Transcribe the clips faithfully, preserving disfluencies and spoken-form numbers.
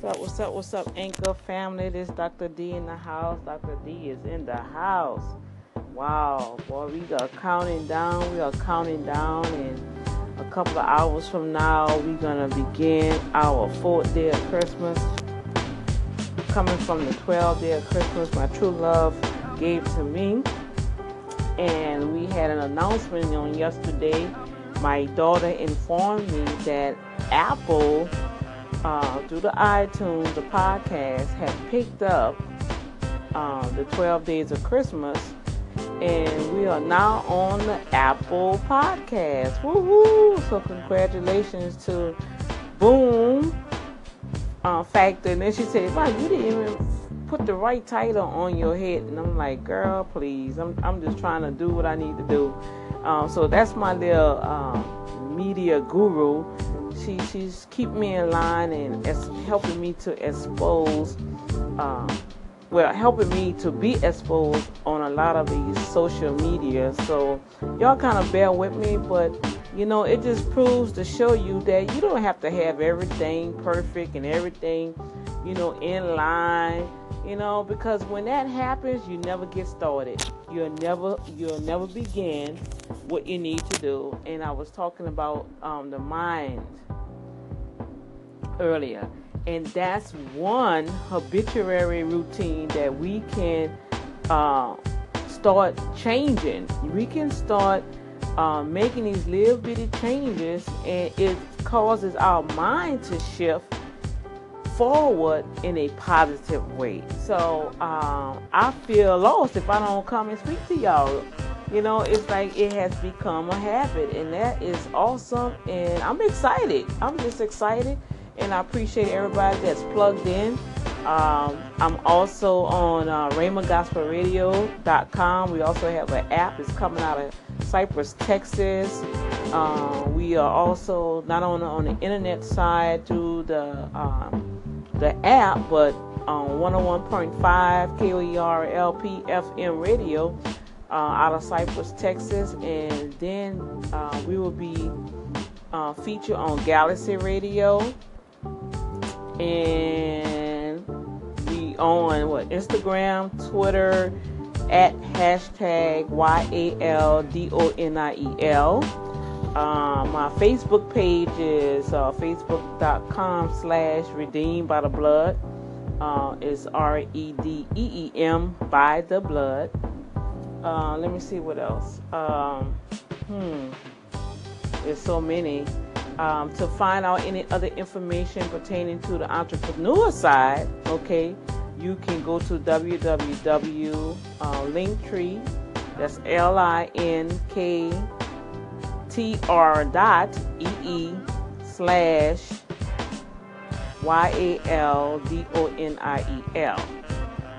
What's up, what's up, what's up, Anchor family? This is Doctor D in the house. Doctor D is in the house. Wow, boy, we are counting down. We are counting down. And a couple of hours from now, we're going to begin our fourth day of Christmas. Coming from the twelfth day of Christmas, my true love gave to me. And we had an announcement on yesterday. My daughter informed me that Apple... Uh, through the iTunes, the podcast had picked up uh, the twelve Days of Christmas, and we are now on the Apple Podcast. Woo-hoo! So congratulations to Boom uh, Factor. And then she said, "Wow, you didn't even put the right title on your head." And I'm like, "Girl, please! I'm I'm just trying to do what I need to do." Um, so that's my little uh, media guru. She, she's keeping me in line and as, helping me to expose, uh, well, helping me to be exposed on a lot of these social media. So y'all kind of bear with me, but you know, it just proves to show you that you don't have to have everything perfect and everything, you know, in line, you know, because when that happens, you never get started. You'll never, you'll never begin what you need to do. And I was talking about um, the mind earlier, and that's one habituary routine that we can uh, start changing. We can start uh, making these little bitty changes, and it causes our mind to shift forward in a positive way. So um, I feel lost if I don't come and speak to y'all. You know, it's like it has become a habit, and that is awesome, and I'm excited. I'm just excited, and I appreciate everybody that's plugged in. Um, I'm also on uh, Raymo Gospel Radio dot com. We also have an app. It's coming out of Cypress, Texas. Uh, we are also not only on the internet side through the, um, the app, but on one oh one point five K O E R L P F M radio. Uh, out of Cypress, Texas, and then uh, we will be uh, featured on Galaxy Radio, and we on what Instagram, Twitter at hashtag Y A L D O N I E L. Uh, my Facebook page is uh, facebook dot com slash Redeemed by the Blood. Uh, it's R E D E E M by the Blood. Uh, let me see what else. Um, hmm. There's so many. Um, to find out any other information pertaining to the entrepreneur side, okay, you can go to www. Uh, Linktree. That's L I N K T R dot E E slash Y A L D O N I E L.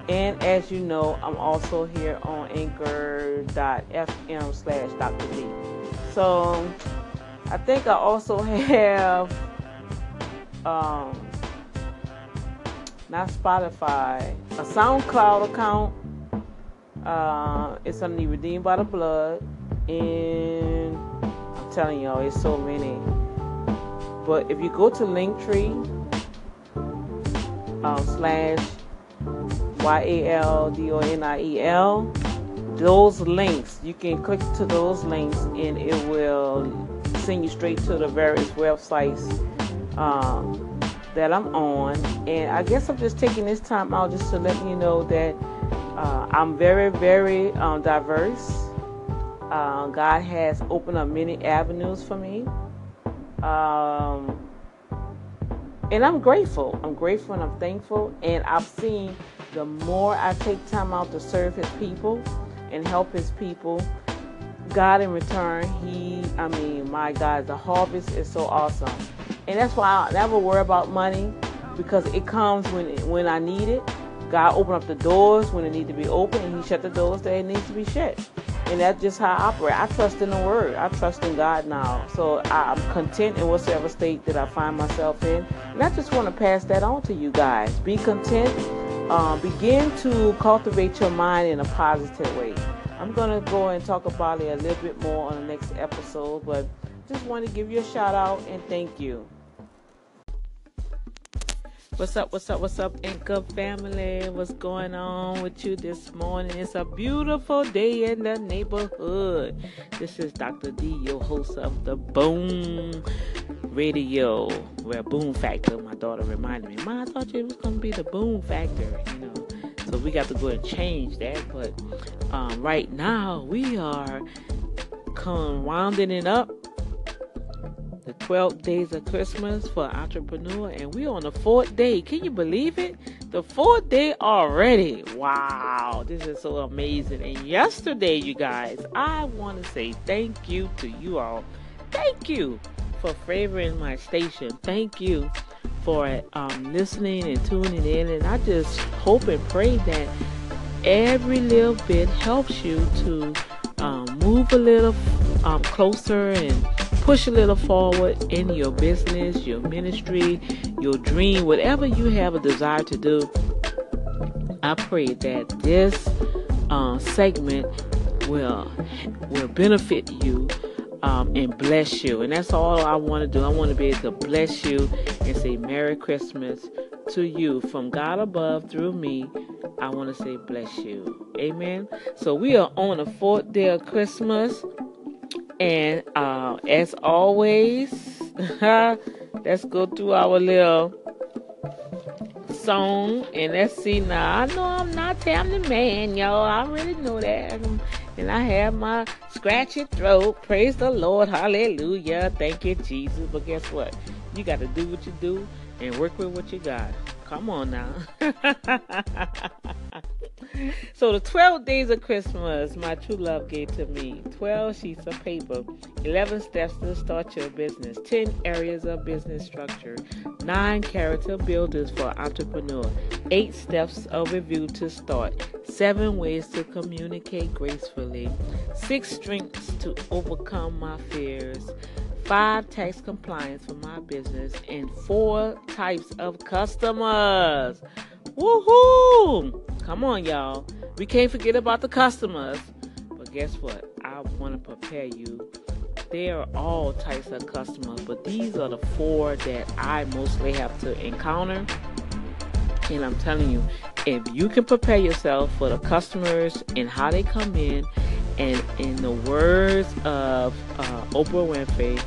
And as you know, I'm also here on anchor dot f m slash Doctor D. So I think I also have, um, not Spotify, a SoundCloud account. Uh, it's under Redeemed by the Blood. And I'm telling y'all, it's so many. But if you go to Linktree uh, slash Y A L D O N I E L, those links, you can click to those links and it will send you straight to the various websites um, that I'm on. And I guess I'm just taking this time out just to let you know that uh, I'm very, very um, diverse. Uh, God has opened up many avenues for me. Um, and I'm grateful. I'm grateful and I'm thankful. And I've seen... The more I take time out to serve his people and help his people, God in return, he, I mean, my God, the harvest is so awesome. And that's why I never worry about money, because it comes when when I need it. God opened up the doors when it needs to be open, and he shut the doors that it needs to be shut. And that's just how I operate. I trust in the word. I trust in God now. So I'm content in whatsoever state that I find myself in. And I just want to pass that on to you guys. Be content. Uh, begin to cultivate your mind in a positive way. I'm going to go and talk about it a little bit more on the next episode, but just want to give you a shout out and thank you. What's up, what's up, what's up, Anchor family? What's going on with you this morning? It's a beautiful day in the neighborhood. This is Doctor D, your host of the Boom Radio, where Boom Factor, my daughter reminded me, Ma, I thought it was going to be the Boom Factor, you know. So we got to go and change that, but um, right now we are come rounding it up. The twelve days of Christmas for entrepreneur, and we're on the fourth day. Can you believe it? The fourth day already. Wow, this is so amazing. And yesterday, you guys, I want to say thank you to you all. Thank you for favoring my station. Thank you for um, listening and tuning in. And I just hope and pray that every little bit helps you to um, move a little um, closer and push a little forward in your business, your ministry, your dream, whatever you have a desire to do. I pray that this uh, segment will will benefit you um, and bless you. And that's all I want to do. I want to be able to bless you and say Merry Christmas to you from God above through me. I want to say bless you. Amen. So we are on the fourth day of Christmas. And uh, as always, let's go through our little song and let's see. Now, I know I'm not Tammy Man, y'all. I already know that. And I have my scratchy throat. Praise the Lord. Hallelujah. Thank you, Jesus. But guess what? You got to do what you do and work with what you got. Come on now. So the twelve days of Christmas, my true love gave to me. twelve sheets of paper, eleven steps to start your business, ten areas of business structure, nine character builders for entrepreneur, eight steps of review to start, seven ways to communicate gracefully, six strengths to overcome my fears, five tax compliance for my business, and four types of customers. Woohoo! Come on, y'all. We can't forget about the customers. But guess what? I want to prepare you. There are all types of customers, but these are the four that I mostly have to encounter. And I'm telling you, if you can prepare yourself for the customers and how they come in, and in the words of uh, Oprah Winfrey,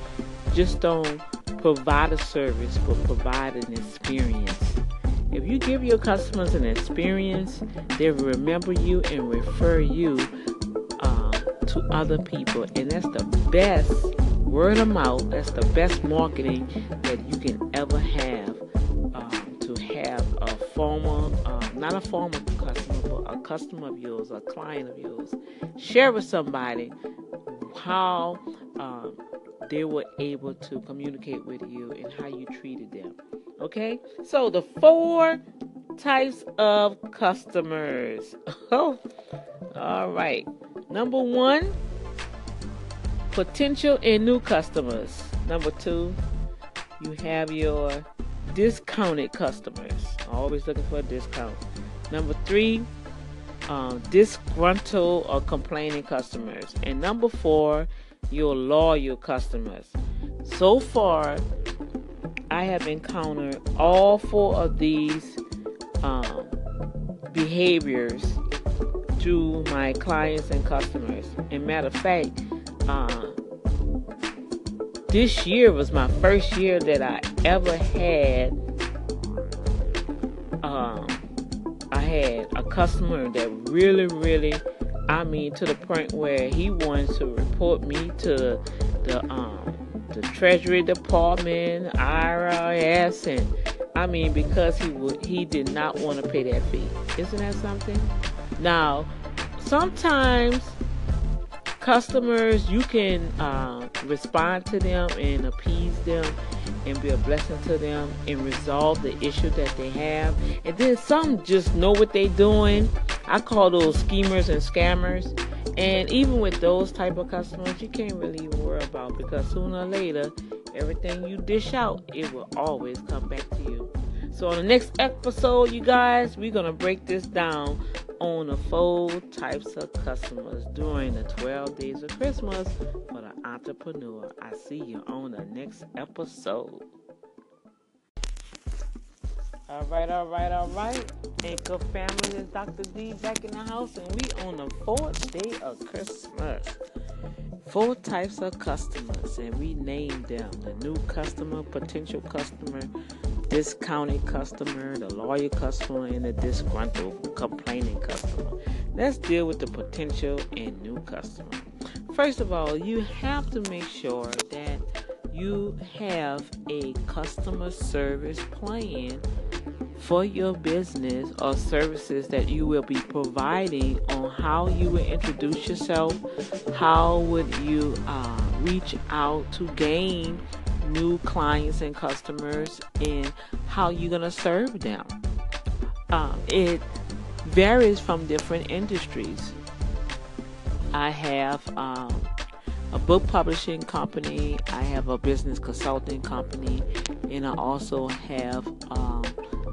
just don't provide a service, but provide an experience. If you give your customers an experience, they will remember you and refer you um, to other people. And that's the best word of mouth. That's the best marketing that you can ever have, um, to have a former, um, not a former customer, but a customer of yours, a client of yours. Share with somebody how um, they were able to communicate with you and how you treated them. Okay, so the four types of customers. Oh, all right. Number one, potential and new customers. Number two, you have your discounted customers. Always looking for a discount. Number three, um, disgruntled or complaining customers. And number four, your loyal customers. So far, I have encountered all four of these um, behaviors through my clients and customers. And matter of fact, uh, this year was my first year that I ever had, um, I had a customer that really, really, I mean, to the point where he wanted to report me to the, um, the Treasury Department, I R S, and I mean, because he would, he did not want to pay that fee. Isn't that something? Now, sometimes customers, you can uh, respond to them and appease them and be a blessing to them and resolve the issue that they have. And then some just know what they're doing. I call those schemers and scammers. And even with those type of customers, you can't really worry about, because sooner or later, everything you dish out, it will always come back to you. So on the next episode, you guys, we're going to break this down on the four types of customers during the twelve days of Christmas for the entrepreneur. I see you on the next episode. All right, all right, all right. Anchor family, is Doctor D back in the house, and we on the fourth day of Christmas. Four types of customers, and we named them: the new customer, potential customer, discounted customer, the loyal customer, and the disgruntled, complaining customer. Let's deal with the potential and new customer. First of all, you have to make sure that you have a customer service plan for your business or services that you will be providing, on how you will introduce yourself, how would you uh, reach out to gain new clients and customers, and how you're going to serve them. Uh, it varies from different industries. I have um, a book publishing company, I have a business consulting company, and I also have um,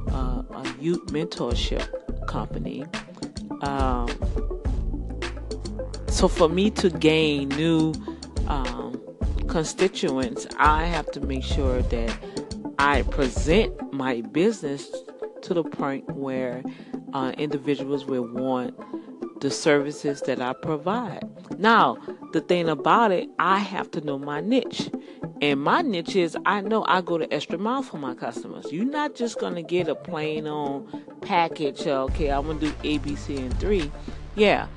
a, a youth mentorship company. Um, so for me to gain new um, constituents, I have to make sure that I present my business to the point where uh, individuals will want the services that I provide. Now, the thing about it, I have to know my niche. And my niche is, I know I go the extra mile for my customers. You're not just going to get a plain old package, okay, I'm going to do A, B, C, and three. Yeah,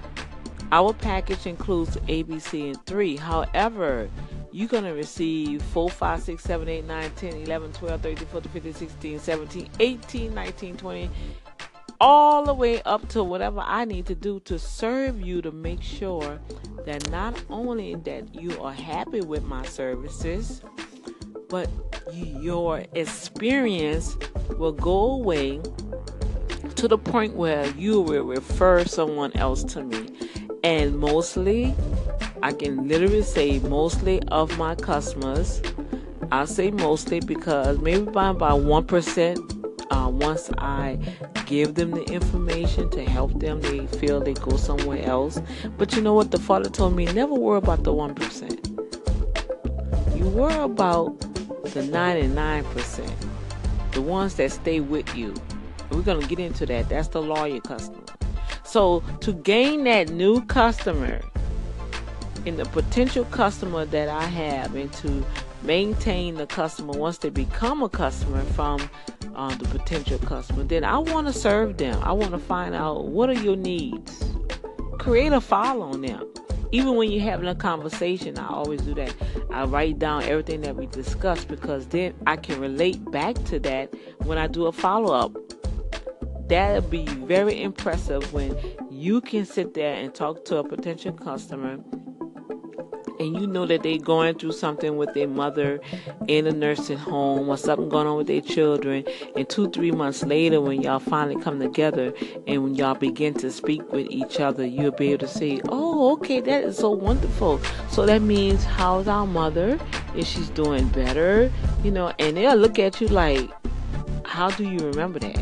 our package includes A, B, C, and three. However, you're going to receive four, five, six, seven, eight, nine, ten, eleven, twelve, thirteen, fourteen, fifteen, sixteen, seventeen, eighteen, nineteen, twenty, all the way up to whatever I need to do to serve you, to make sure that not only that you are happy with my services, but your experience will go away to the point where you will refer someone else to me. And mostly, I can literally say mostly of my customers, I say mostly because maybe by about one percent, Uh, once I give them the information to help them, they feel they go somewhere else. But you know what? The Father told me, never worry about the one percent. You worry about the ninety-nine percent, the ones that stay with you. And we're going to get into that. That's the loyal customer. So to gain that new customer and the potential customer that I have, and to maintain the customer once they become a customer from Uh, the potential customer, then I want to serve them. I want to find out, what are your needs? Create a file on them. Even when you're having a conversation, I always do that. I write down everything that we discussed, because then I can relate back to that when I do a follow-up. That'll be very impressive when you can sit there and talk to a potential customer, and you know that they're going through something with their mother in a nursing home, or something going on with their children. And two, three months later, when y'all finally come together and when y'all begin to speak with each other, you'll be able to say, oh, okay, that is so wonderful. So that means, how's our mother? Is she's doing better? You know, and they'll look at you like, how do you remember that?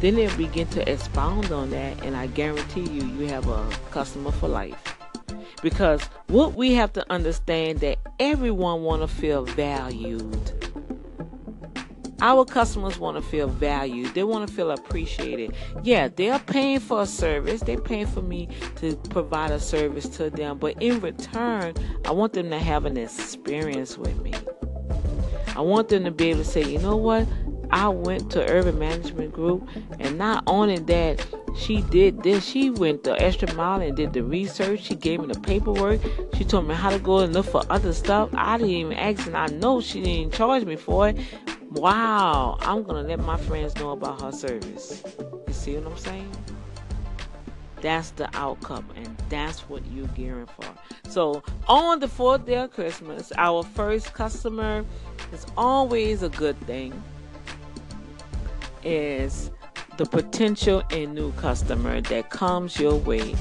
Then they'll begin to expound on that, and I guarantee you, you have a customer for life. Because what we have to understand, that everyone want to feel valued. Our customers want to feel valued. They want to feel appreciated. Yeah, they're paying for a service. They're paying for me to provide a service to them. But in return, I want them to have an experience with me. I want them to be able to say, you know what? I went to Urban Management Group, and not only that, she did this. She went the extra mile and did the research. She gave me the paperwork. She told me how to go and look for other stuff. I didn't even ask, and I know she didn't charge me for it. Wow, I'm going to let my friends know about her service. You see what I'm saying? That's the outcome, and that's what you're gearing for. So on the fourth day of Christmas, our first customer is always a good thing. Is the potential and new customer that comes your way,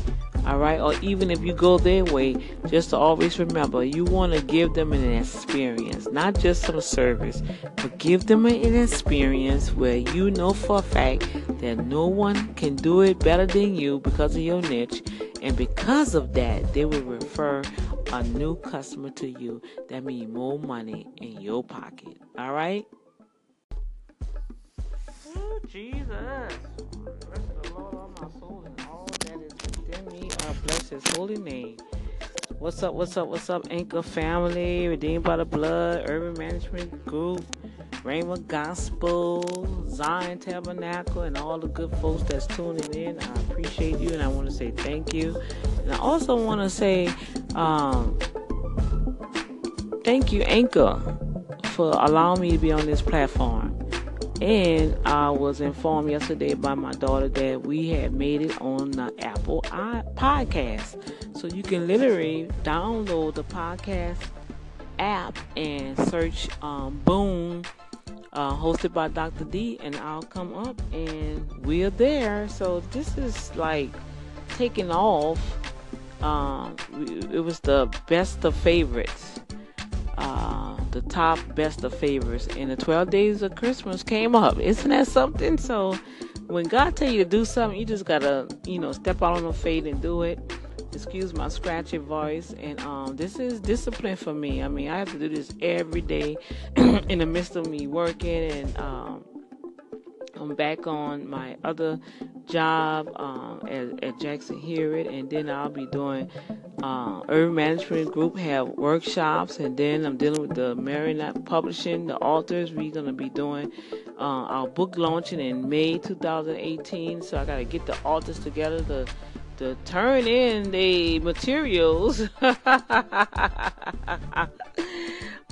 all right? Or even if you go their way, just always remember, you want to give them an experience, not just some service, but give them an experience where you know for a fact that no one can do it better than you because of your niche, and because of that, they will refer a new customer to you. That means more money in your pocket, all right? Jesus. Bless the Lord, all my soul, and all that is within me. I bless his holy name. What's up, what's up, what's up, Anchor family, Redeemed by the Blood, Urban Management Group, Rhema Gospel, Zion Tabernacle, and all the good folks that's tuning in. I appreciate you, and I want to say thank you. And I also want to say um, thank you, Anchor, for allowing me to be on this platform. And I was informed yesterday by my daughter that we had made it on the Apple podcast. So you can literally download the podcast app and search um, Boom, uh, hosted by Doctor D, and I'll come up and we're there. So this is like taking off. Um, it was the best of favorites. Uh, the top best of favorites, and the twelve days of Christmas came up. Isn't that something? So when God tell you to do something, you just gotta, you know, step out on the faith and do it. Excuse my scratchy voice. And um, this is discipline for me. I mean, I have to do this every day in the midst of me working, and um, I'm back on my other job um, at, at Jackson Hewitt, and then I'll be doing uh, Urban Management Group have workshops, and then I'm dealing with the Marionette Publishing, the authors. We're going to be doing uh, our book launching in May twenty eighteen, so I got to get the authors together to, to turn in the materials.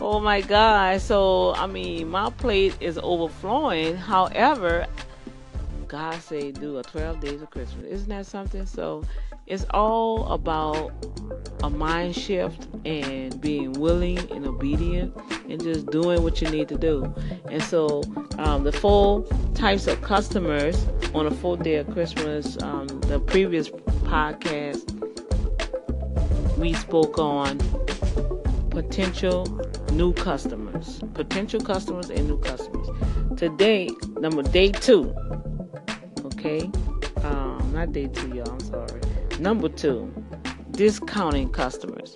Oh my God. So, I mean, my plate is overflowing. However, God say do a twelve days of Christmas. Isn't that something? So it's all about a mind shift and being willing and obedient and just doing what you need to do. And so um, the four types of customers on a fourth day of Christmas, um, the previous podcast, we spoke on potential new customers, potential customers and new customers. Today, number day two. Okay, um, not day two, y'all, I'm sorry. Number two, discounting customers.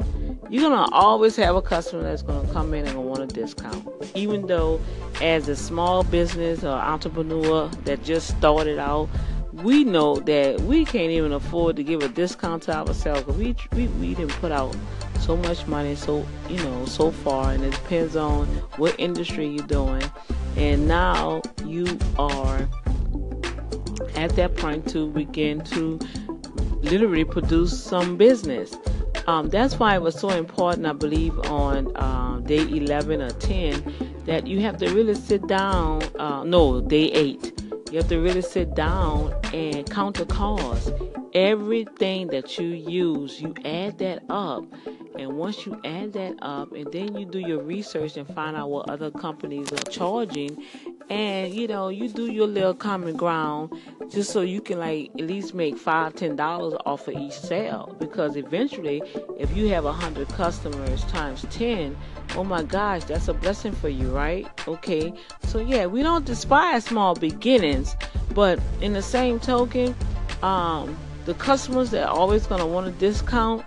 You're going to always have a customer that's going to come in and want a discount. Even though as a small business or entrepreneur that just started out, we know that we can't even afford to give a discount to ourselves. We, we, we didn't put out so much money, so, you know, so far, and it depends on what industry you're doing. And now you are at that point to begin to literally produce some business. Um, that's why it was so important, I believe, on uh, day eleven or ten, that you have to really sit down. Uh, no, day eight. You have to really sit down and count the cost. Everything that you use, you add that up. And once you add that up, and then you do your research and find out what other companies are charging, and, you know, you do your little common ground just so you can, like, at least make five, ten dollars off of each sale. Because eventually, if you have a hundred customers times ten, oh my gosh, that's a blessing for you, right? Okay, so yeah, we don't despise small beginnings, but in the same token, um, the customers that are always gonna want a discount,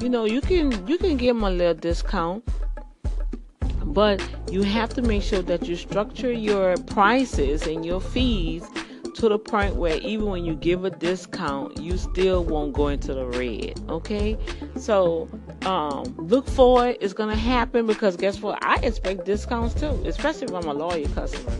you know, you can you can give them a little discount. But you have to make sure that you structure your prices and your fees to the point where even when you give a discount, you still won't go into the red, okay? So um, look for it. It's going to happen, because guess what? I expect discounts too, especially if I'm a loyal customer.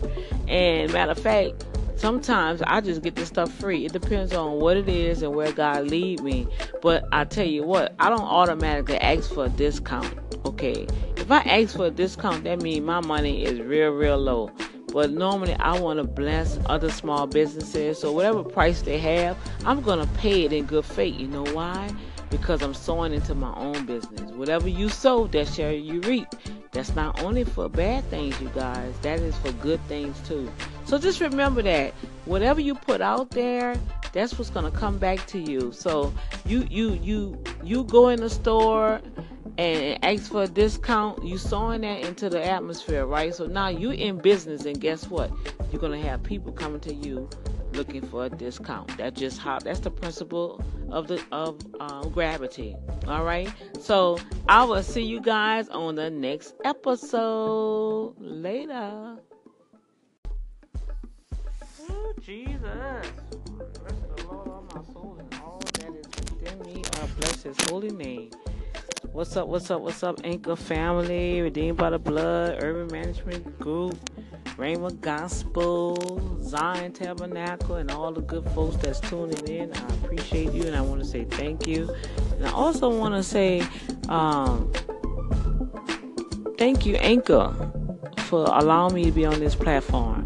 And matter of fact, sometimes I just get this stuff free. It depends on what it is and where God lead me. But I tell you what, I don't automatically ask for a discount, okay? If I ask for a discount, that means my money is real, real low. But normally I want to bless other small businesses. So whatever price they have, I'm going to pay it in good faith. You know why? Because I'm sowing into my own business. Whatever you sow, that shall you reap. That's not only for bad things, you guys. That is for good things, too. So just remember that. Whatever you put out there, that's what's going to come back to you. So you you you you go in the store and ask for a discount. You sowing that into the atmosphere, right? So now you're in business, and guess what? You're going to have people coming to you looking for a discount. That's just how, that's the principle of the of um, gravity. All right? So I will see you guys on the next episode. Later. Jesus. Bless the Lord, all my soul, and all that is within me. I bless His holy name. What's up, what's up, what's up, Anchor family, Redeemed by the Blood, Urban Management Group, Rhema Gospel, Zion Tabernacle, and all the good folks that's tuning in. I appreciate you, and I want to say thank you. And I also want to say um, thank you, Anchor, for allowing me to be on this platform.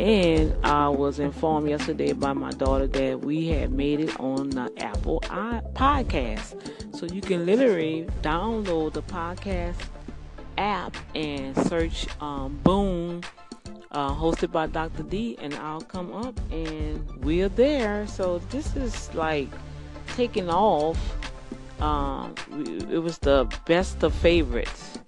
And I was informed yesterday by my daughter that we had made it on the Apple podcast. So you can literally download the podcast app and search um, Boom, uh, hosted by Doctor D, and I'll come up and we're there. So this is like taking off. Um, it was the best of favorites.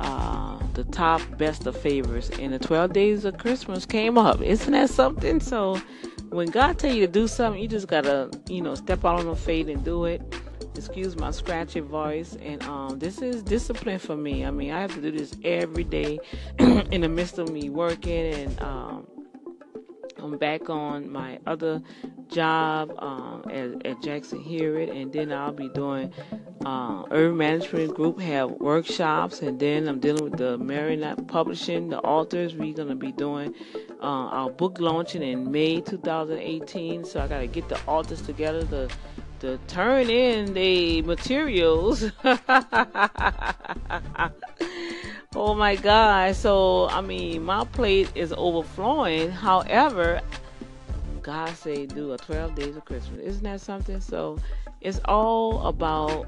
Uh, the top best of favorites, and the twelve days of Christmas came up. Isn't that something? So when God tell you to do something, you just gotta, you know, step out on the faith and do it. Excuse my scratchy voice. And um, this is discipline for me. I mean, I have to do this every day in the midst of me working, and um, I'm back on my other job um, at, at Jackson Hewitt, and then I'll be doing uh, Urban Management Group have workshops, and then I'm dealing with the Marionette Publishing, the authors. We're going to be doing uh, our book launching in May twenty eighteen, so I got to get the authors together to, to turn in the materials. Oh my God, so I mean my plate is overflowing. However, God say do a twelve days of Christmas. Isn't that something? So it's all about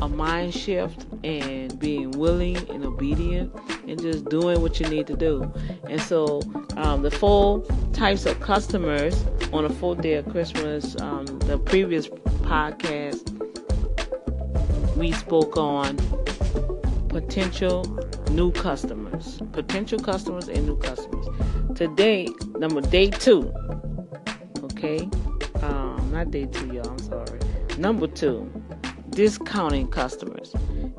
a mind shift and being willing and obedient and just doing what you need to do. And so um, the four types of customers on a fourth day of Christmas, um, the previous podcast we spoke on potential new customers, potential customers and new customers. Today, number day two. Okay, um, not day two, y'all. I'm sorry. Number two, discounting customers.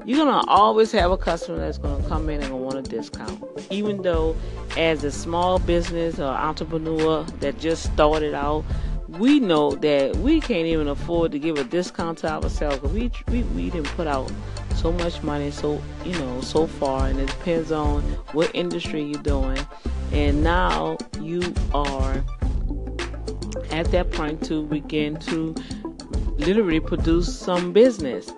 You're gonna always have a customer that's gonna come in and want a discount, even though as a small business or entrepreneur that just started out, we know that we can't even afford to give a discount to ourselves. We we we didn't put out so much money, so you know, so far, and it depends on what industry you're doing. And now you are at that point to begin to literally produce some business.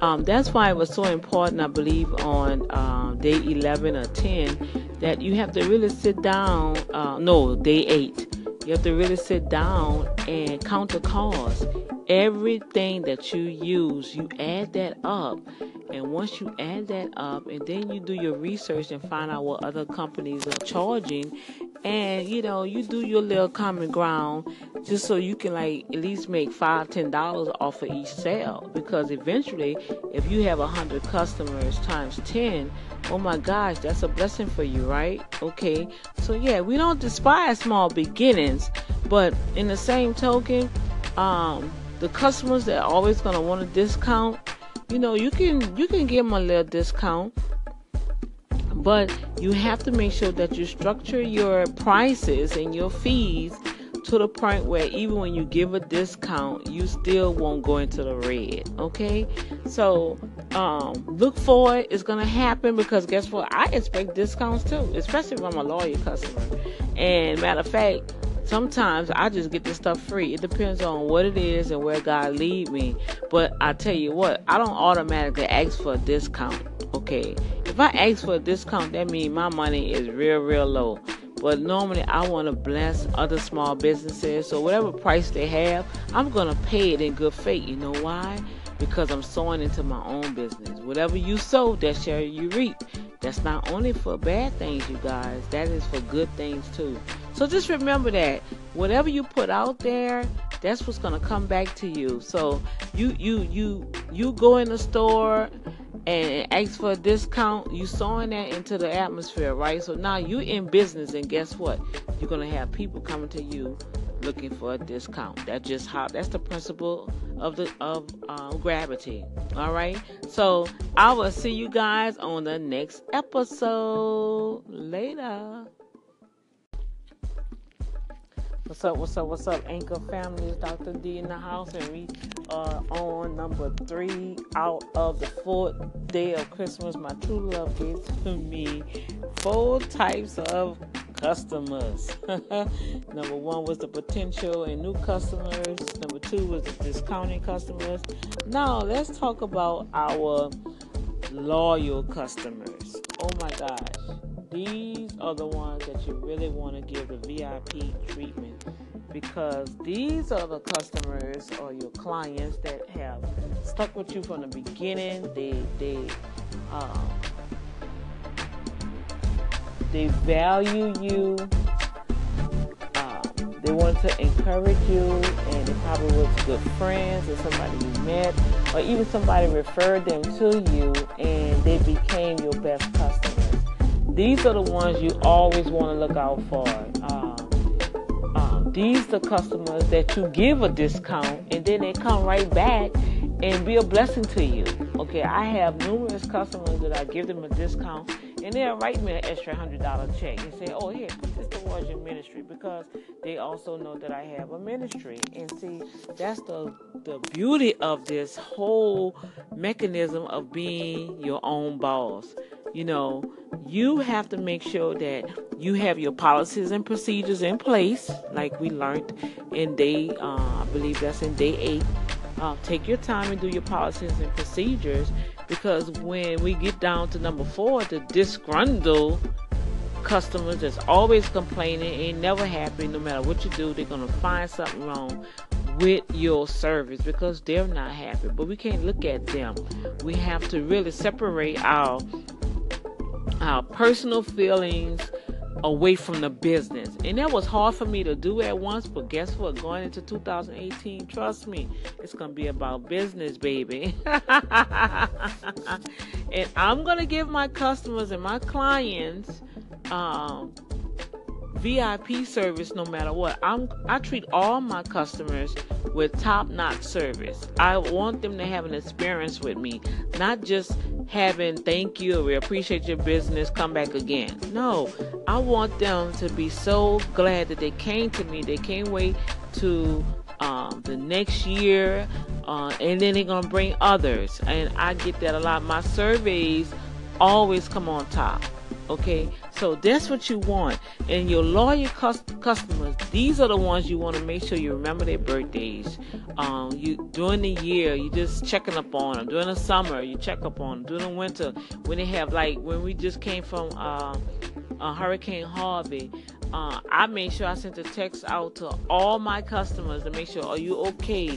Um, that's why it was so important, I believe, on uh, day eleven or ten, that you have to really sit down. Uh, no, day eight. You have to really sit down and count the cost. Everything that you use, you add that up. And once you add that up, and then you do your research and find out what other companies are charging, and you know, you do your little common ground just so you can like at least make five, ten dollars off of each sale. Because eventually, if you have a hundred customers times ten, oh my gosh, that's a blessing for you, right? Okay, so yeah, we don't despise small beginnings, but in the same token, um, the customers that are always gonna want a discount, you know, you can you can give them a little discount, but you have to make sure that you structure your prices and your fees to the point where even when you give a discount, you still won't go into the red. Okay, so um, look for it. It's gonna happen, because guess what? I expect discounts too, especially if I'm a loyal customer. And matter of fact, sometimes I just get this stuff free. It depends on what it is and where God lead me. But I tell you what, I don't automatically ask for a discount. Okay, if I ask for a discount, that means my money is real, real low. But normally I want to bless other small businesses. So whatever price they have, I'm going to pay it in good faith. You know why? Because I'm sowing into my own business. Whatever you sow, that shall you reap. That's not only for bad things, you guys. That is for good things too. So just remember that whatever you put out there, that's what's going to come back to you. So you you you you go in the store and ask for a discount. You sowing that into the atmosphere, right? So now you're in business, and guess what? You're going to have people coming to you looking for a discount. That's just how. That's the principle of the of um, gravity. All right. So I will see you guys on the next episode. Later. What's up, what's up, what's up, Anchor family? It's Doctor D in the house, and we are on number three out of the fourth day of Christmas. My true love gave to me four types of customers. Number one was the potential and new customers. Number two was the discounting customers. Now, let's talk about our loyal customers. Oh my gosh. These are the ones that you really want to give the V I P treatment, because these are the customers or your clients that have stuck with you from the beginning. They they um, they value you. Um, they want to encourage you, and they probably was good friends or somebody you met, or even somebody referred them to you, and they became your best customer. These are the ones you always want to look out for. Um, um, these are the customers that you give a discount, and then they come right back and be a blessing to you. Okay, I have numerous customers that I give them a discount, and they'll write me an extra one hundred dollars check and say, oh, here, put this towards your ministry, because they also know that I have a ministry. And see, that's the, the beauty of this whole mechanism of being your own boss. You know, you have to make sure that you have your policies and procedures in place, like we learned in day, uh, I believe that's in day eight. Uh, take your time and do your policies and procedures, because when we get down to number four, the disgruntled customers that's always complaining, ain't never happy, no matter what you do, they're going to find something wrong with your service because they're not happy. But we can't look at them. We have to really separate our our personal feelings away from the business. And that was hard for me to do at once, but guess what? Going into two thousand eighteen, trust me, it's going to be about business, baby. And I'm going to give my customers and my clients um, V I P service no matter what. I'm, I treat all my customers with top-notch service. I want them to have an experience with me, not just having thank you, we appreciate your business, come back again. No, I want them to be so glad that they came to me. They can't wait to um, the next year, uh, and then they're going to bring others. And I get that a lot. My surveys always come on top. Okay, so that's what you want. And your loyal cus- customers, these are the ones you want to make sure you remember their birthdays. Um, you during the year, you just checking up on them. During the summer, you check up on them. During the winter, when they have, like when we just came from uh, uh, Hurricane Harvey, uh, I made sure I sent a text out to all my customers to make sure, are you okay?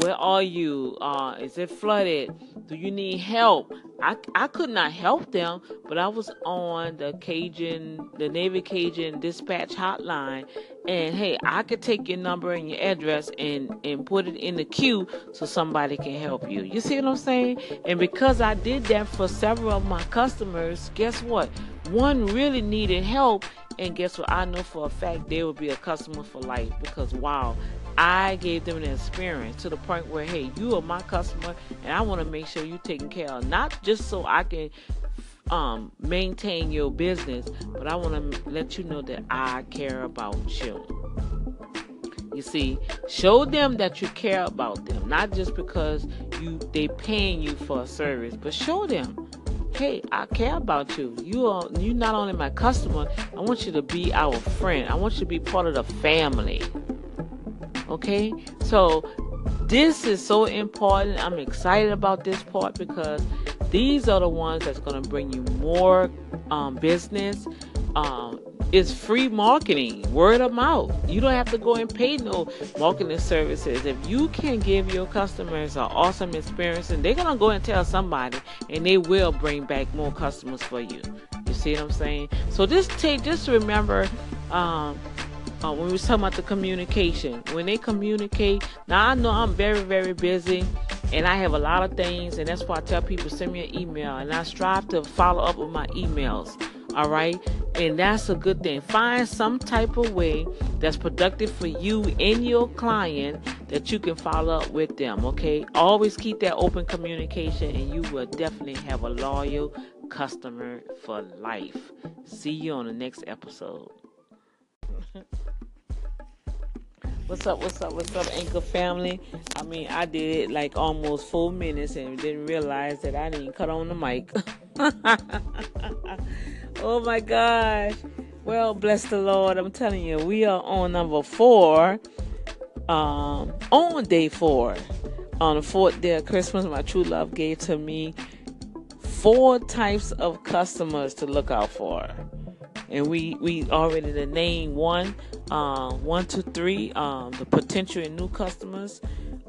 Where are you? Uh, is it flooded? Do you need help? I, I could not help them, but I was on the Cajun, the Navy Cajun dispatch hotline, and hey, I could take your number and your address and, and put it in the queue so somebody can help you. You see what I'm saying? And because I did that for several of my customers, guess what? One really needed help, and guess what? I know for a fact they will be a customer for life, because wow, I gave them an experience to the point where, hey, you are my customer, and I want to make sure you're taken care of. Not just so I can um, maintain your business, but I want to let you know that I care about you. You see, show them that you care about them, not just because you they paying you for a service, but show them, hey, I care about you. You are you not only my customer, I want you to be our friend. I want you to be part of the family. Okay, so this is so important. I'm excited about this part because these are the ones that's going to bring you more um, business. Um, it's free marketing, word of mouth. You don't have to go and pay no marketing services. If you can give your customers an awesome experience, and they're going to go and tell somebody, and they will bring back more customers for you. You see what I'm saying? So just take, just remember, um, Uh, when we were talking about the communication, when they communicate, now I know I'm very, very busy and I have a lot of things, and that's why I tell people send me an email, and I strive to follow up with my emails. All right. And that's a good thing. Find some type of way that's productive for you and your client that you can follow up with them. Okay. Always keep that open communication, and you will definitely have a loyal customer for life. See you on the next episode. What's up, what's up, what's up, Anchor family? I mean, I did it like almost four minutes and didn't realize that I didn't cut on the mic. Oh my gosh. Well, bless the Lord. I'm telling you, we are on number four, um, on day four. On the fourth day of Christmas, my true love gave to me four types of customers to look out for. And we, we already named one, um, one, two, three, um, the potential and new customers,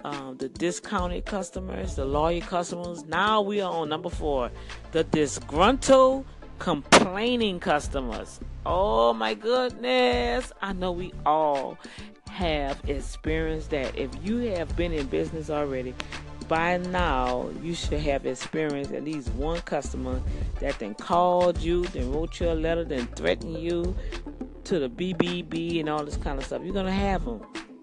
um, the discounted customers, the loyal customers. Now we are on number four, the disgruntled complaining customers. Oh my goodness. I know we all have experienced that. If you have been in business already, by now, you should have experienced at least one customer that then called you, then wrote you a letter, then threatened you to the B B B and all this kind of stuff. You're going to have them,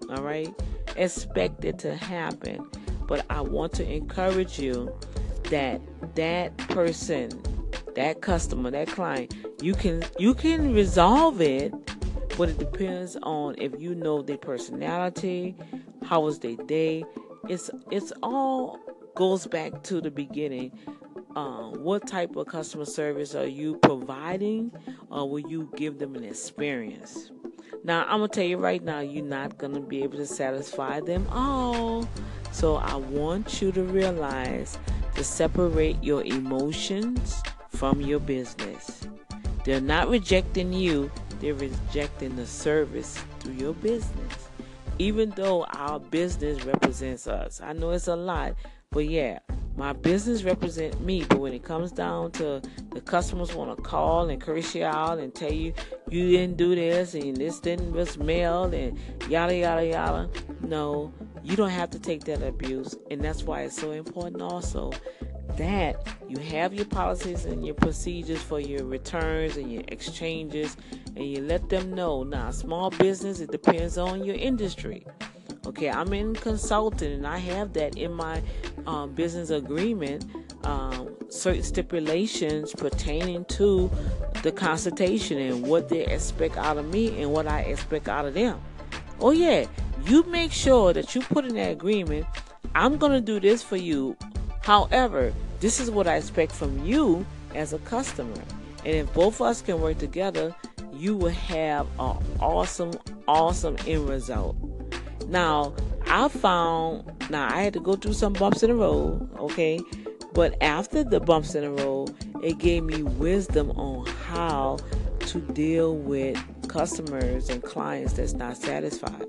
all right? Expect it to happen. But I want to encourage you that that person, that customer, that client, you can you can resolve it, but it depends on if you know their personality, how was their day. It's it's all goes back to the beginning. Um, what type of customer service are you providing, or will you give them an experience? Now, I'm going to tell you right now, you're not going to be able to satisfy them all. So I want you to realize to separate your emotions from your business. They're not rejecting you. They're rejecting the service through your business. Even though our business represents us. I know it's a lot, but yeah, my business represents me. But when it comes down to the customers want to call and curse you out and tell you, you didn't do this and this didn't was mailed and yada, yada, yada. No, you don't have to take that abuse. And that's why it's so important also that you have your policies and your procedures for your returns and your exchanges, and you let them know. Now, small business, it depends on your industry. Okay, I'm in consulting, and I have that in my um, business agreement, um, certain stipulations pertaining to the consultation and what they expect out of me and what I expect out of them. Oh yeah, you make sure that you put in that agreement, I'm going to do this for you. However, this is what I expect from you as a customer. And if both of us can work together, you will have an awesome, awesome end result. Now, I found, now I had to go through some bumps in the road, okay? But after the bumps in the road, it gave me wisdom on how to deal with customers and clients that's not satisfied,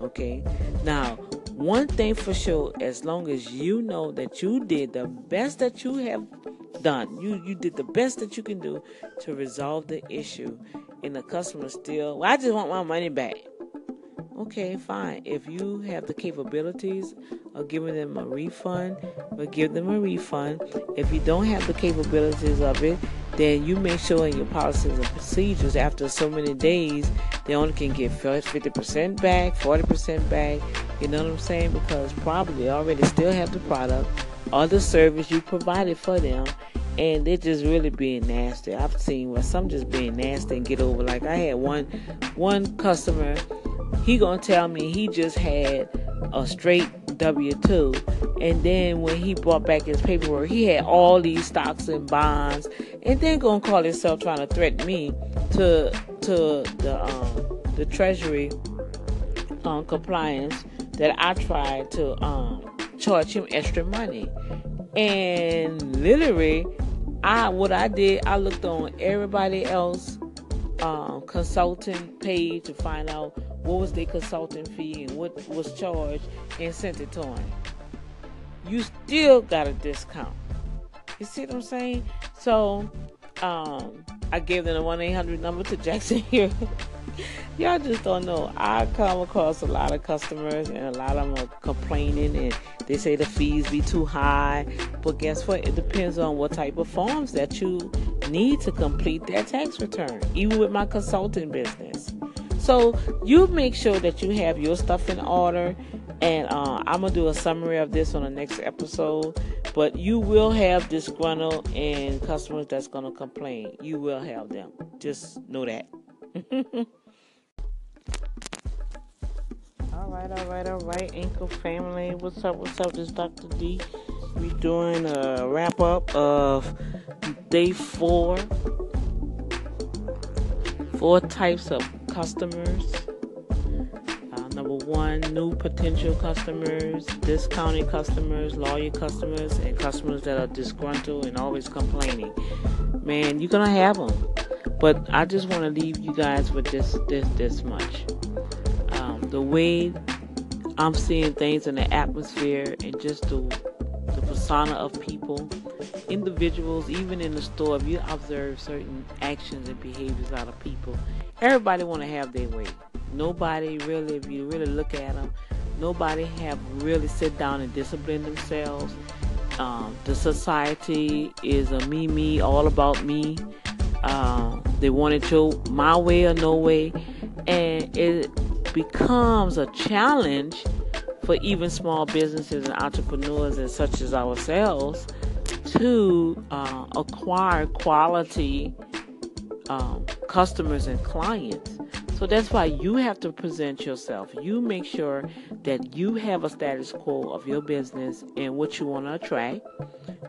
okay? Now, one thing for sure, as long as you know that you did the best that you have done, you, you did the best that you can do to resolve the issue, and the customer still, well, I just want my money back. Okay, fine. If you have the capabilities of giving them a refund, but give them a refund. If you don't have the capabilities of it, then you make sure in your policies and procedures, after so many days, they only can get fifty percent back, forty percent back. You know what I'm saying? Because probably they already still have the product or the service you provided for them, and they're just really being nasty. I've seen where some just being nasty and get over. Like I had one, one customer, he gonna tell me he just had a straight W two, and then when he brought back his paperwork, he had all these stocks and bonds, and then gonna call himself trying to threaten me to to the um, the Treasury um, compliance that I tried to um, charge him extra money. And literally, I what I did, I looked on everybody else's um, consultant page to find out what was their consulting fee and what was charged, and sent it to him. You still got a discount. You see what I'm saying? So, um, I gave them a one eight hundred number to Jackson Hewitt. Y'all just don't know. I come across a lot of customers, and a lot of them are complaining, and they say the fees be too high. But guess what? It depends on what type of forms that you need to complete that tax return, even with my consulting business. So you make sure that you have your stuff in order, and uh, I'm going to do a summary of this on the next episode, but you will have disgruntled and customers that's going to complain. You will have them. Just know that. All right, all right, all right, Anchor family. What's up, what's up? This is Doctor D. We're doing a wrap-up of day four. Four types of customers. Uh, number one, new potential customers, discounted customers, loyal customers, and customers that are disgruntled and always complaining. Man, you're going to have them. But I just want to leave you guys with this, this, this much. The way I'm seeing things in the atmosphere and just the, the persona of people, individuals, even in the store, if you observe certain actions and behaviors out of people, everybody want to have their way. Nobody really, if you really look at them, nobody have really sit down and discipline themselves. Um, the society is a me, me, all about me. Uh, they want it your my way or no way. And it becomes a challenge for even small businesses and entrepreneurs and such as ourselves to uh, acquire quality um, customers and clients. So that's why you have to present yourself. You make sure that you have a status quo of your business and what you want to attract.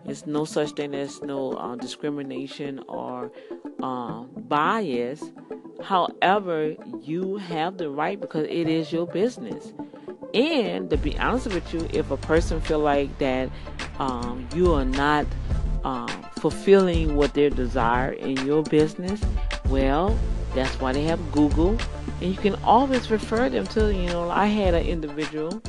There's no such thing as no uh, discrimination or uh, bias. However, you have the right because it is your business. And to be honest with you, if a person feel like that um, you are not um, fulfilling what their desire in your business, well, that's why they have Google. And you can always refer them to, you know, I had an individual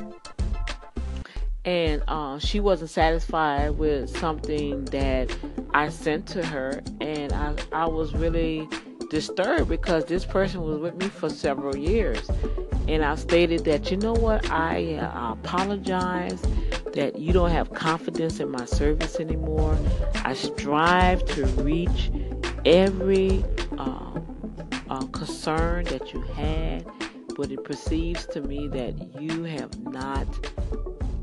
and uh, she wasn't satisfied with something that I sent to her. And I, I was really disturbed because this person was with me for several years, and I stated that, you know what, I uh, apologize that you don't have confidence in my service anymore. I strive to reach every uh, uh, concern that you had, but it perceives to me that you have not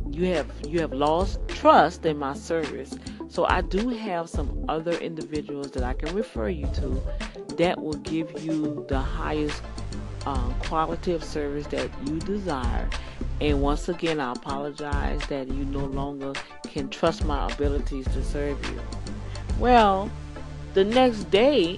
you have you have lost trust in my service. So I do have some other individuals that I can refer you to that will give you the highest um, quality of service that you desire. And once again, I apologize that you no longer can trust my abilities to serve you. Well, the next day,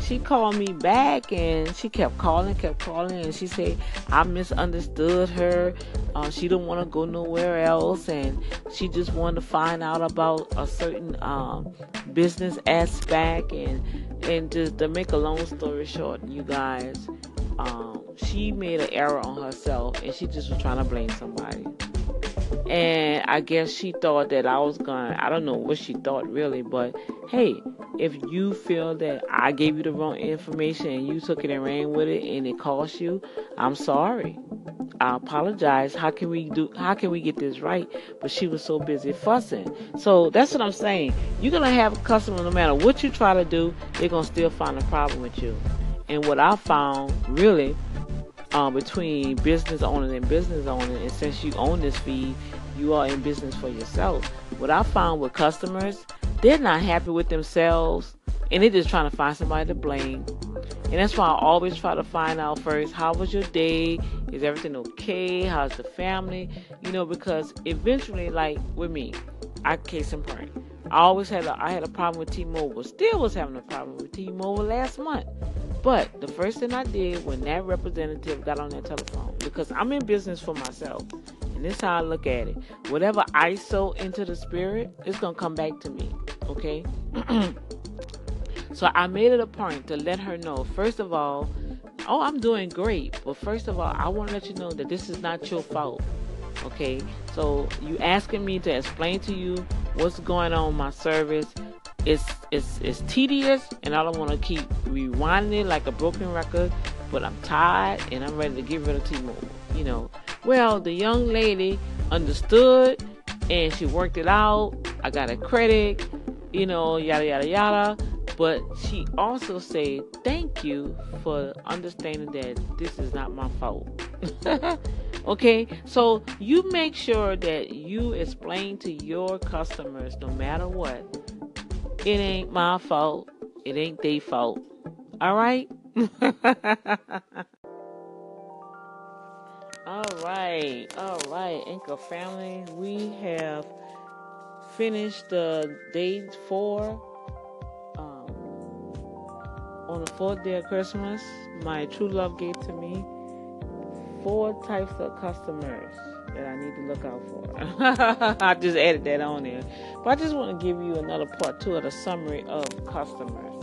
she called me back and she kept calling, kept calling. And she said, I misunderstood her. Uh, she didn't want to go nowhere else. And she just wanted to find out about a certain um, business aspect. And and just to make a long story short, you guys, um, she made an error on herself. And she just was trying to blame somebody. And I guess she thought that I was going to, I don't know what she thought really, but hey, if you feel that I gave you the wrong information and you took it and ran with it and it cost you, I'm sorry. I apologize. How can we do, how can we get this right? But she was so busy fussing. So that's what I'm saying. You're going to have customers, no matter what you try to do, they're going to still find a problem with you. And what I found really, Uh, between business owner and business owner, and since you own this feed, you are in business for yourself. What I found with customers, they're not happy with themselves, and they're just trying to find somebody to blame. And that's why I always try to find out first, how was your day? Is everything okay? How's the family? You know, because eventually, like with me, I case in point, I always had a, I had a problem with T-Mobile. Still was having a problem with T-Mobile last month. But the first thing I did when that representative got on that telephone, because I'm in business for myself, and this is how I look at it. Whatever I sow into the spirit, it's going to come back to me, okay? So I made it a point to let her know, first of all, oh, I'm doing great. But first of all, I want to let you know that this is not your fault, okay? So you asking me to explain to you what's going on with my service. It's, it's it's tedious, and I don't want to keep rewinding it like a broken record, but I'm tired, and I'm ready to get rid of T-Mobile, you know. Well, the young lady understood, and she worked it out. I got a credit, you know, yada, yada, yada. But she also said, thank you for understanding that this is not my fault. Okay, so you make sure that you explain to your customers, no matter what, it ain't my fault. It ain't their fault. All right? All right, all right, Anchor family, we have finished the day four. Um, on the fourth day of Christmas, my true love gave to me four types of customers that I need to look out for. I just added that on there, but I just want to give you another part two of the summary of customers.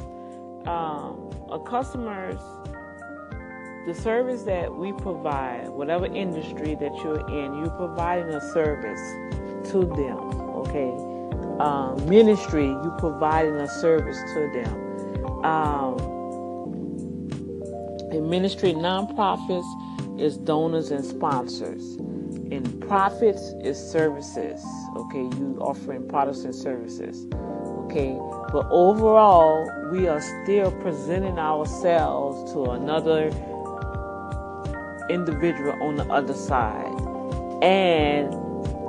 Um, a customer's the service that we provide, whatever industry that you're in, you're providing a service to them, okay? Um, ministry, you're providing a service to them. Um, in ministry, nonprofits is donors and sponsors. In profits is services, okay? You offering products and services, okay? But overall, we are still presenting ourselves to another individual on the other side, and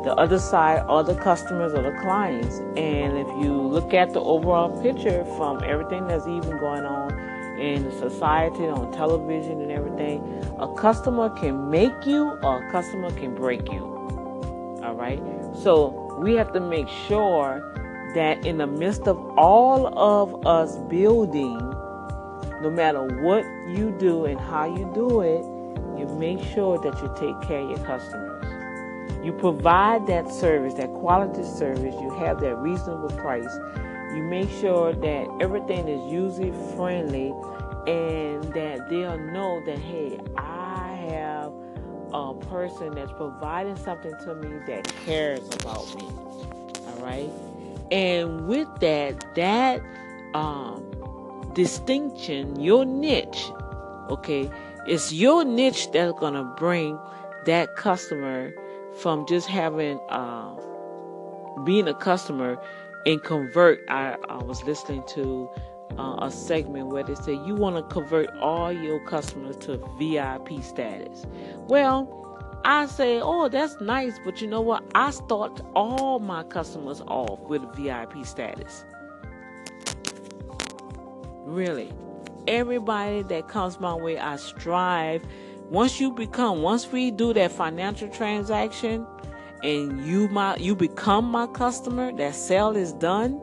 the other side are the customers or the clients. And if you look at the overall picture from everything that's even going on in society, on television and everything, a customer can make you or a customer can break you. All right, so we have to make sure that in the midst of all of us building, no matter what you do and how you do it, you make sure that you take care of your customers. You provide that service, that quality service. You have that reasonable price. You make sure that everything is user-friendly and that they'll know that, hey, I have a person that's providing something to me that cares about me. All right? And with that, that um, distinction, your niche, okay, it's your niche that's going to bring that customer from just having, uh, being a customer and convert. I, I was listening to uh, a segment where they say you want to convert all your customers to V I P status. Well, I say, oh, that's nice. But you know what? I start all my customers off with V I P status. Really. Everybody that comes my way, I strive. Once you become, once we do that financial transaction and you my you become my customer, that sale is done,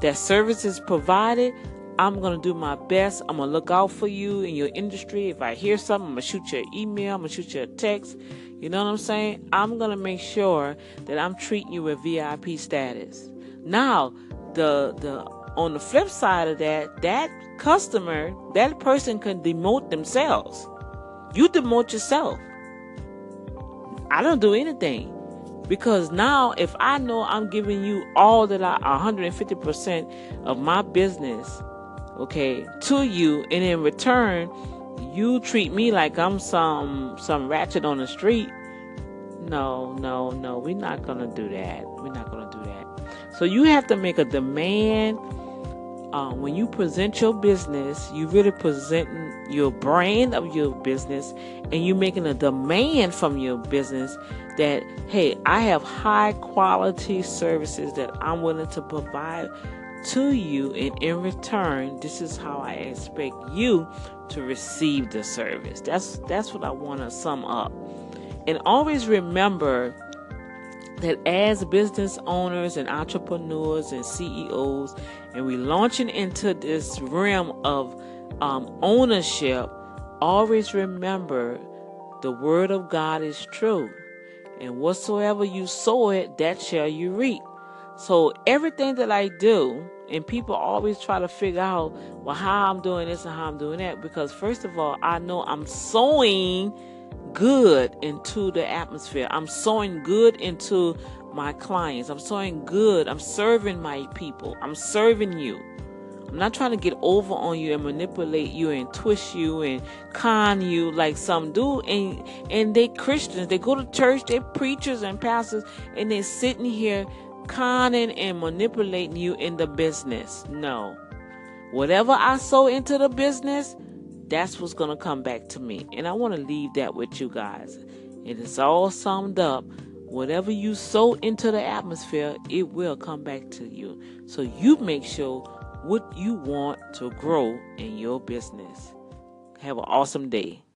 that service is provided, I'm going to do my best. I'm going to look out for you in your industry. If I hear something, I'm going to shoot you an email. I'm going to shoot you a text. You know what I'm saying? I'm going to make sure that I'm treating you with V I P status. Now, the the on the flip side of that, that customer, that person can demote themselves. You demote yourself. I don't do anything, because now if I know I'm giving you all that I, one hundred fifty percent of my business, okay, to you, and in return you treat me like I'm some some ratchet on the street. No, no, no, we're not gonna do that. We're not gonna do that. So you have to make a demand. Um, when you present your business, you really presenting your brand of your business, and you're making a demand from your business that, hey, I have high quality services that I'm willing to provide to you, and in return, this is how I expect you to receive the service. That's that's what I want to sum up. And always remember that as business owners and entrepreneurs and C E Os, and we're launching into this realm of um, ownership, always remember the word of God is true. And whatsoever you sow it, that shall you reap. So everything that I do, and people always try to figure out, well, how I'm doing this and how I'm doing that, because first of all, I know I'm sowing good into the atmosphere. I'm sowing good into my clients. I'm sowing good. I'm serving my people. I'm serving you. I'm not trying to get over on you and manipulate you and twist you and con you like some do. And and they Christians, they go to church, they're preachers and pastors, and they're sitting here conning and manipulating you in the business. No. Whatever I sow into the business, that's what's going to come back to me. And I want to leave that with you guys. It is all summed up. Whatever you sow into the atmosphere, it will come back to you. So you make sure what you want to grow in your business. Have an awesome day.